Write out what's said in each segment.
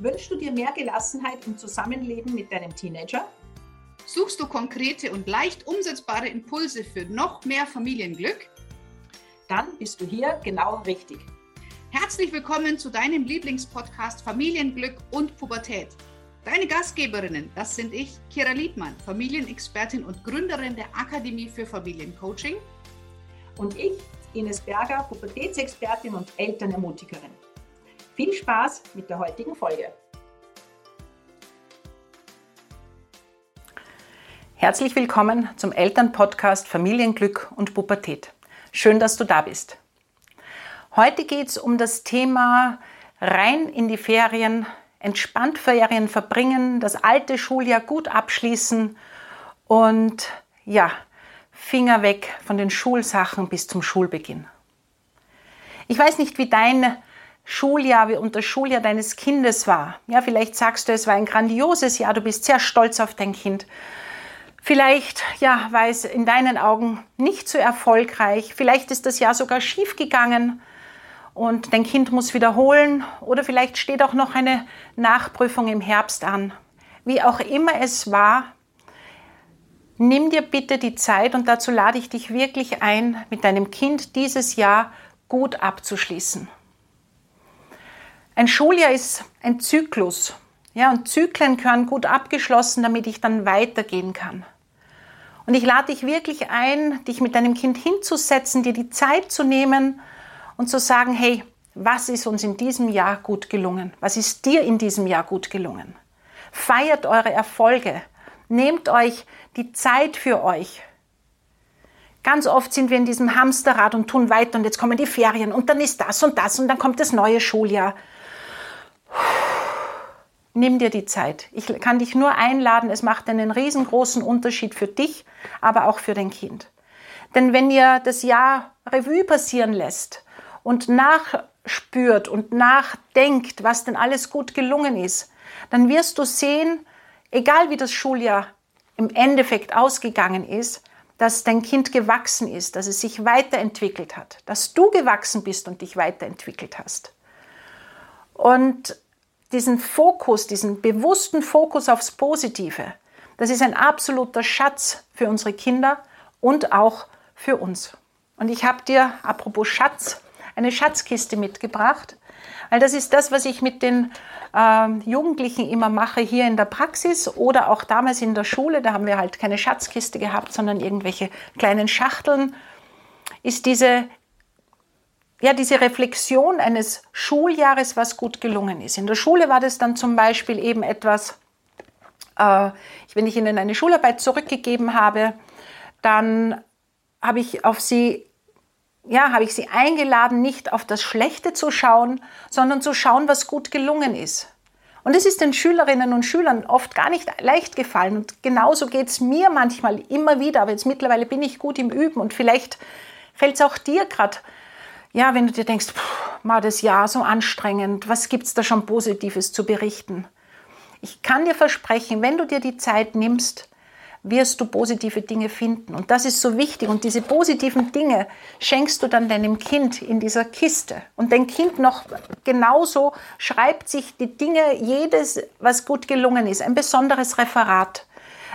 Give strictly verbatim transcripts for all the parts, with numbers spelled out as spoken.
Wünschst du dir mehr Gelassenheit im Zusammenleben mit deinem Teenager? Suchst du konkrete und leicht umsetzbare Impulse für noch mehr Familienglück? Dann bist du hier genau richtig. Herzlich willkommen zu deinem Lieblingspodcast Familienglück und Pubertät. Deine Gastgeberinnen, das sind ich, Kira Liebmann, Familienexpertin und Gründerin der Akademie für Familiencoaching. Und ich, Ines Berger, Pubertätsexpertin und Elternermutigerin. Viel Spaß mit der heutigen Folge. Herzlich willkommen zum Elternpodcast Familienglück und Pubertät. Schön, dass du da bist. Heute geht es um das Thema rein in die Ferien, entspannt Ferien verbringen, das alte Schuljahr gut abschließen und ja, Finger weg von den Schulsachen bis zum Schulbeginn. Ich weiß nicht, wie dein Schuljahr, wie unter Schuljahr deines Kindes war. Ja, vielleicht sagst du, es war ein grandioses Jahr, du bist sehr stolz auf dein Kind. Vielleicht, ja, war es in deinen Augen nicht so erfolgreich. Vielleicht ist das Jahr sogar schief gegangen und dein Kind muss wiederholen oder vielleicht steht auch noch eine Nachprüfung im Herbst an. Wie auch immer es war, nimm dir bitte die Zeit und dazu lade ich dich wirklich ein, mit deinem Kind dieses Jahr gut abzuschließen. Ein Schuljahr ist ein Zyklus, ja, und Zyklen gehören gut abgeschlossen, damit ich dann weitergehen kann. Und ich lade dich wirklich ein, dich mit deinem Kind hinzusetzen, dir die Zeit zu nehmen und zu sagen, hey, was ist uns in diesem Jahr gut gelungen? Was ist dir in diesem Jahr gut gelungen? Feiert eure Erfolge, nehmt euch die Zeit für euch. Ganz oft sind wir in diesem Hamsterrad und tun weiter und jetzt kommen die Ferien und dann ist das und das und dann kommt das neue Schuljahr. Nimm dir die Zeit. Ich kann dich nur einladen, es macht einen riesengroßen Unterschied für dich, aber auch für dein Kind. Denn wenn ihr das Jahr Revue passieren lässt und nachspürt und nachdenkt, was denn alles gut gelungen ist, dann wirst du sehen, egal wie das Schuljahr im Endeffekt ausgegangen ist, dass dein Kind gewachsen ist, dass es sich weiterentwickelt hat, dass du gewachsen bist und dich weiterentwickelt hast. Und diesen Fokus, diesen bewussten Fokus aufs Positive, das ist ein absoluter Schatz für unsere Kinder und auch für uns. Und ich habe dir, apropos Schatz, eine Schatzkiste mitgebracht, weil das ist das, was ich mit den äh, Jugendlichen immer mache, hier in der Praxis oder auch damals in der Schule, da haben wir halt keine Schatzkiste gehabt, sondern irgendwelche kleinen Schachteln, ist diese Ja, diese Reflexion eines Schuljahres, was gut gelungen ist. In der Schule war das dann zum Beispiel eben etwas, äh, wenn ich ihnen eine Schularbeit zurückgegeben habe, dann habe ich auf sie, ja, habe ich sie eingeladen, nicht auf das Schlechte zu schauen, sondern zu schauen, was gut gelungen ist. Und es ist den Schülerinnen und Schülern oft gar nicht leicht gefallen. Und genauso geht es mir manchmal immer wieder. Aber jetzt mittlerweile bin ich gut im Üben und vielleicht fällt es auch dir gerade. Ja, wenn du dir denkst, war das Jahr so anstrengend, was gibt es da schon Positives zu berichten? Ich kann dir versprechen, wenn du dir die Zeit nimmst, wirst du positive Dinge finden. Und das ist so wichtig. Und diese positiven Dinge schenkst du dann deinem Kind in dieser Kiste. Und dein Kind noch genauso schreibt sich die Dinge, jedes, was gut gelungen ist, ein besonderes Referat,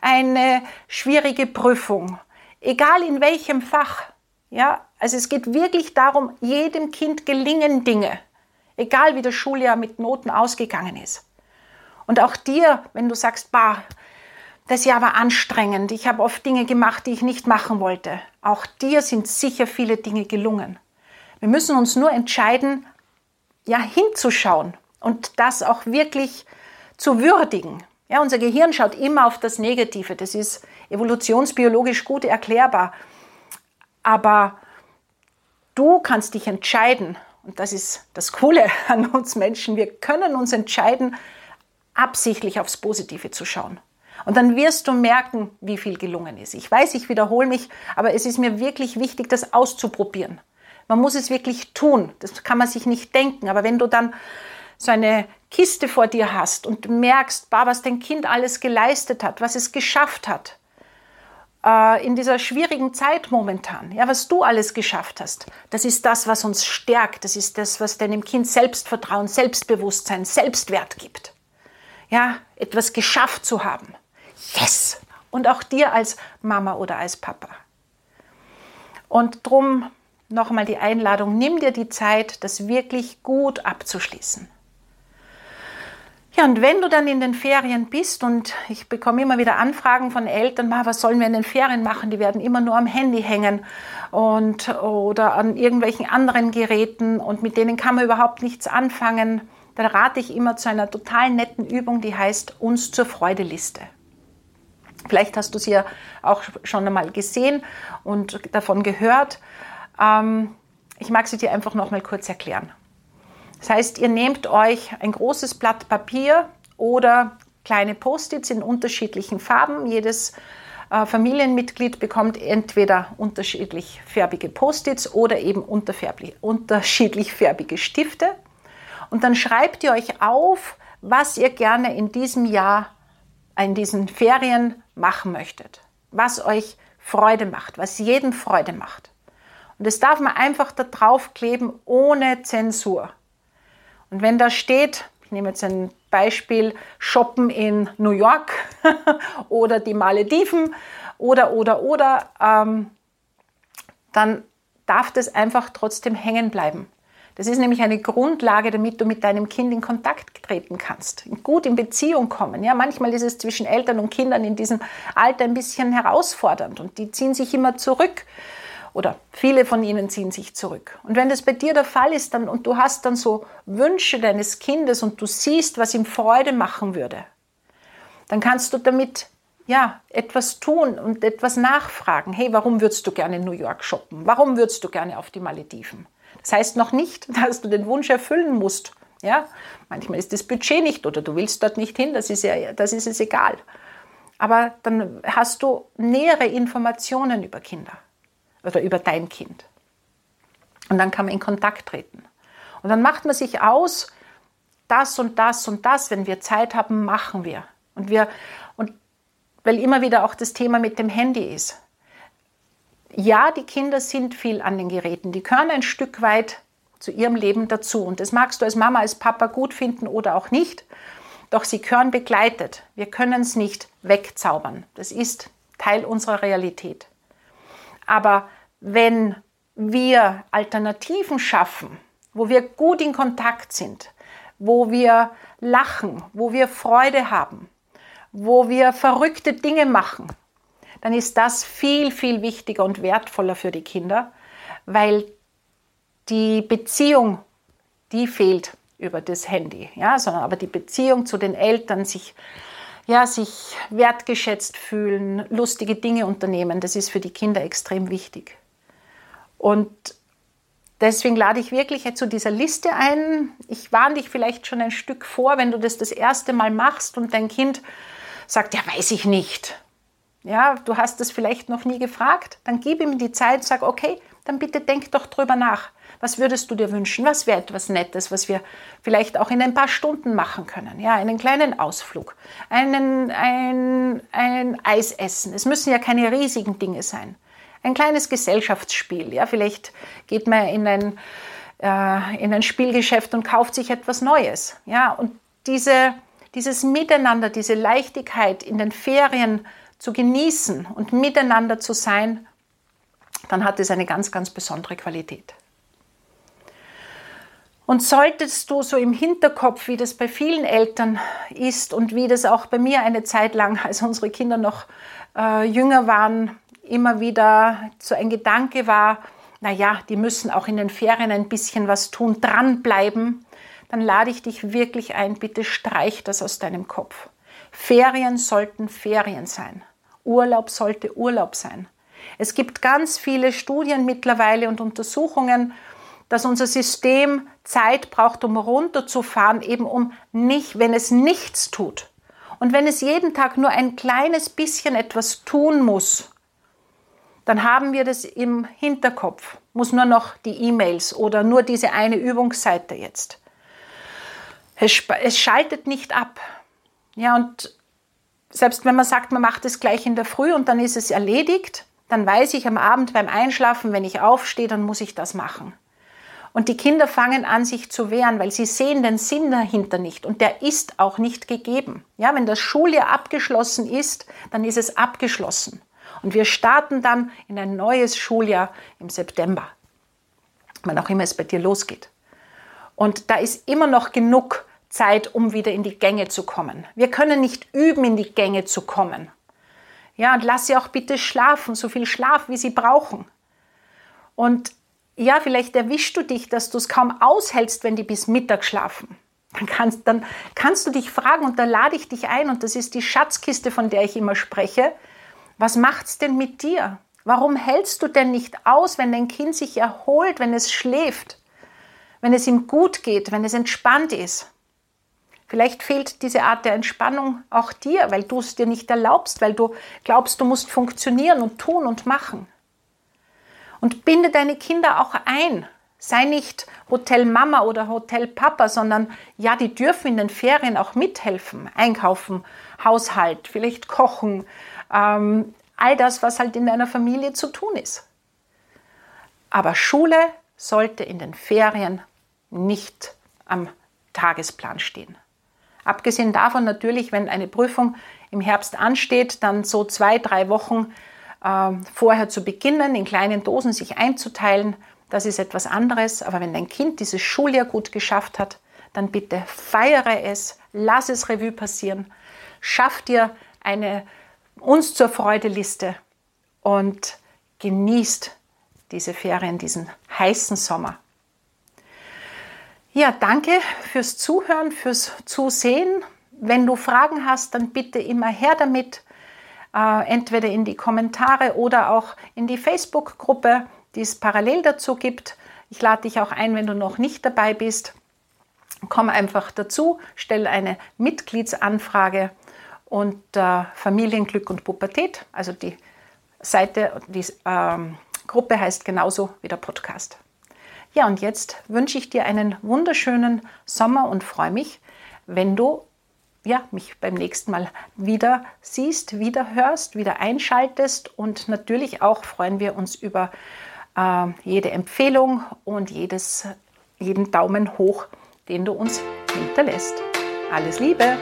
eine schwierige Prüfung, egal in welchem Fach. Ja, also es geht wirklich darum, jedem Kind gelingen Dinge, egal wie das Schuljahr mit Noten ausgegangen ist. Und auch dir, wenn du sagst, bah, das Jahr war anstrengend, ich habe oft Dinge gemacht, die ich nicht machen wollte. Auch dir sind sicher viele Dinge gelungen. Wir müssen uns nur entscheiden, ja, hinzuschauen und das auch wirklich zu würdigen. Ja, unser Gehirn schaut immer auf das Negative, das ist evolutionsbiologisch gut erklärbar. Aber du kannst dich entscheiden, und das ist das Coole an uns Menschen, wir können uns entscheiden, absichtlich aufs Positive zu schauen. Und dann wirst du merken, wie viel gelungen ist. Ich weiß, ich wiederhole mich, aber es ist mir wirklich wichtig, das auszuprobieren. Man muss es wirklich tun, das kann man sich nicht denken. Aber wenn du dann so eine Kiste vor dir hast und merkst, was dein Kind alles geleistet hat, was es geschafft hat, äh, in dieser schwierigen Zeit momentan, ja, was du alles geschafft hast, das ist das, was uns stärkt. Das ist das, was deinem Kind Selbstvertrauen, Selbstbewusstsein, Selbstwert gibt. Ja, etwas geschafft zu haben. Yes! Und auch dir als Mama oder als Papa. Und drum nochmal die Einladung, nimm dir die Zeit, das wirklich gut abzuschließen. Ja, und wenn du dann in den Ferien bist, und ich bekomme immer wieder Anfragen von Eltern, was sollen wir in den Ferien machen? Die werden immer nur am Handy hängen und, oder an irgendwelchen anderen Geräten und mit denen kann man überhaupt nichts anfangen. Dann rate ich immer zu einer total netten Übung, die heißt Uns zur Freude-Liste. Vielleicht hast du sie ja auch schon einmal gesehen und davon gehört. Ähm, ich mag sie dir einfach noch mal kurz erklären. Das heißt, ihr nehmt euch ein großes Blatt Papier oder kleine Post-its in unterschiedlichen Farben. Jedes äh, Familienmitglied bekommt entweder unterschiedlich färbige Post-its oder eben unterschiedlich färbige Stifte. Und dann schreibt ihr euch auf, was ihr gerne in diesem Jahr, in diesen Ferien machen möchtet. Was euch Freude macht, was jedem Freude macht. Und das darf man einfach da drauf kleben, ohne Zensur. Und wenn da steht, ich nehme jetzt ein Beispiel, Shoppen in New York oder die Malediven oder, oder, oder, ähm, dann darf das einfach trotzdem hängen bleiben. Das ist nämlich eine Grundlage, damit du mit deinem Kind in Kontakt treten kannst, gut in Beziehung kommen. Ja, manchmal ist es zwischen Eltern und Kindern in diesem Alter ein bisschen herausfordernd und die ziehen sich immer zurück. Oder viele von ihnen ziehen sich zurück. Und wenn das bei dir der Fall ist dann, und du hast dann so Wünsche deines Kindes und du siehst, was ihm Freude machen würde, dann kannst du damit ja, etwas tun und etwas nachfragen. Hey, warum würdest du gerne in New York shoppen? Warum würdest du gerne auf die Malediven? Das heißt noch nicht, dass du den Wunsch erfüllen musst. Ja? Manchmal ist das Budget nicht oder du willst dort nicht hin, das ist, ja, das ist es egal. Aber dann hast du nähere Informationen über Kinder. Oder über dein Kind. Und dann kann man in Kontakt treten. Und dann macht man sich aus, das und das und das, wenn wir Zeit haben, machen wir. Und wir, und weil immer wieder auch das Thema mit dem Handy ist. Ja, die Kinder sind viel an den Geräten. Die gehören ein Stück weit zu ihrem Leben dazu. Und das magst du als Mama, als Papa gut finden oder auch nicht. Doch sie gehören begleitet. Wir können es nicht wegzaubern. Das ist Teil unserer Realität. Aber wenn wir Alternativen schaffen, wo wir gut in Kontakt sind, wo wir lachen, wo wir Freude haben, wo wir verrückte Dinge machen, dann ist das viel, viel wichtiger und wertvoller für die Kinder, weil die Beziehung, die fehlt über das Handy. Ja, sondern aber die Beziehung zu den Eltern, sich Ja, sich wertgeschätzt fühlen, lustige Dinge unternehmen, das ist für die Kinder extrem wichtig. Und deswegen lade ich wirklich zu dieser Liste ein. Ich warne dich vielleicht schon ein Stück vor, wenn du das das erste Mal machst und dein Kind sagt, ja, weiß ich nicht. Ja, du hast das vielleicht noch nie gefragt, dann gib ihm die Zeit und sag, okay, dann bitte denk doch drüber nach. Was würdest du dir wünschen? Was wäre etwas Nettes, was wir vielleicht auch in ein paar Stunden machen können? Ja, einen kleinen Ausflug, einen, ein, ein Eis essen. Es müssen ja keine riesigen Dinge sein. Ein kleines Gesellschaftsspiel. Ja, vielleicht geht man in ein, äh, in ein Spielgeschäft und kauft sich etwas Neues. Ja, und diese, dieses Miteinander, diese Leichtigkeit in den Ferien zu genießen und miteinander zu sein, dann hat es eine ganz, ganz besondere Qualität. Und solltest du so im Hinterkopf, wie das bei vielen Eltern ist und wie das auch bei mir eine Zeit lang, als unsere Kinder noch äh, jünger waren, immer wieder so ein Gedanke war, naja, die müssen auch in den Ferien ein bisschen was tun, dranbleiben, dann lade ich dich wirklich ein, bitte streich das aus deinem Kopf. Ferien sollten Ferien sein. Urlaub sollte Urlaub sein. Es gibt ganz viele Studien mittlerweile und Untersuchungen, dass unser System Zeit braucht, um runterzufahren, eben um nicht, wenn es nichts tut. Und wenn es jeden Tag nur ein kleines bisschen etwas tun muss, dann haben wir das im Hinterkopf. Muss nur noch die E-Mails oder nur diese eine Übungsseite jetzt. Es, es schaltet nicht ab. Ja, und selbst wenn man sagt, man macht es gleich in der Früh und dann ist es erledigt, dann weiß ich am Abend beim Einschlafen, wenn ich aufstehe, dann muss ich das machen. Und die Kinder fangen an, sich zu wehren, weil sie sehen den Sinn dahinter nicht. Und der ist auch nicht gegeben. Ja, wenn das Schuljahr abgeschlossen ist, dann ist es abgeschlossen. Und wir starten dann in ein neues Schuljahr im September, wann auch immer es bei dir losgeht. Und da ist immer noch genug Zeit, um wieder in die Gänge zu kommen. Wir können nicht üben, in die Gänge zu kommen. Ja, und lass sie auch bitte schlafen, so viel Schlaf, wie sie brauchen. Und ja, vielleicht erwischst du dich, dass du es kaum aushältst, wenn die bis Mittag schlafen. Dann kannst, dann kannst du dich fragen, und da lade ich dich ein, und das ist die Schatzkiste, von der ich immer spreche, was macht's denn mit dir? Warum hältst du denn nicht aus, wenn dein Kind sich erholt, wenn es schläft, wenn es ihm gut geht, wenn es entspannt ist? Vielleicht fehlt diese Art der Entspannung auch dir, weil du es dir nicht erlaubst, weil du glaubst, du musst funktionieren und tun und machen. Und binde deine Kinder auch ein. Sei nicht Hotel Mama oder Hotel Papa, sondern ja, die dürfen in den Ferien auch mithelfen. Einkaufen, Haushalt, vielleicht kochen. Ähm, all das, was halt in deiner Familie zu tun ist. Aber Schule sollte in den Ferien nicht am Tagesplan stehen. Abgesehen davon natürlich, wenn eine Prüfung im Herbst ansteht, dann so zwei, drei Wochen vorher zu beginnen, in kleinen Dosen sich einzuteilen, das ist etwas anderes. Aber wenn dein Kind dieses Schuljahr gut geschafft hat, dann bitte feiere es, lass es Revue passieren, schaff dir eine uns zur Freude-Liste und genießt diese Ferien, diesen heißen Sommer. Ja, danke fürs Zuhören, fürs Zusehen. Wenn du Fragen hast, dann bitte immer her damit. Uh, entweder in die Kommentare oder auch in die Facebook-Gruppe, die es parallel dazu gibt. Ich lade dich auch ein, wenn du noch nicht dabei bist. Komm einfach dazu, stell eine Mitgliedsanfrage und uh, Familienglück und Pubertät. Also die Seite, die uh, Gruppe heißt genauso wie der Podcast. Ja, und jetzt wünsche ich dir einen wunderschönen Sommer und freue mich, wenn du Ja, mich beim nächsten Mal wieder siehst, wieder hörst, wieder einschaltest, und natürlich auch freuen wir uns über äh, jede Empfehlung und jedes, jeden Daumen hoch, den du uns hinterlässt. Alles Liebe!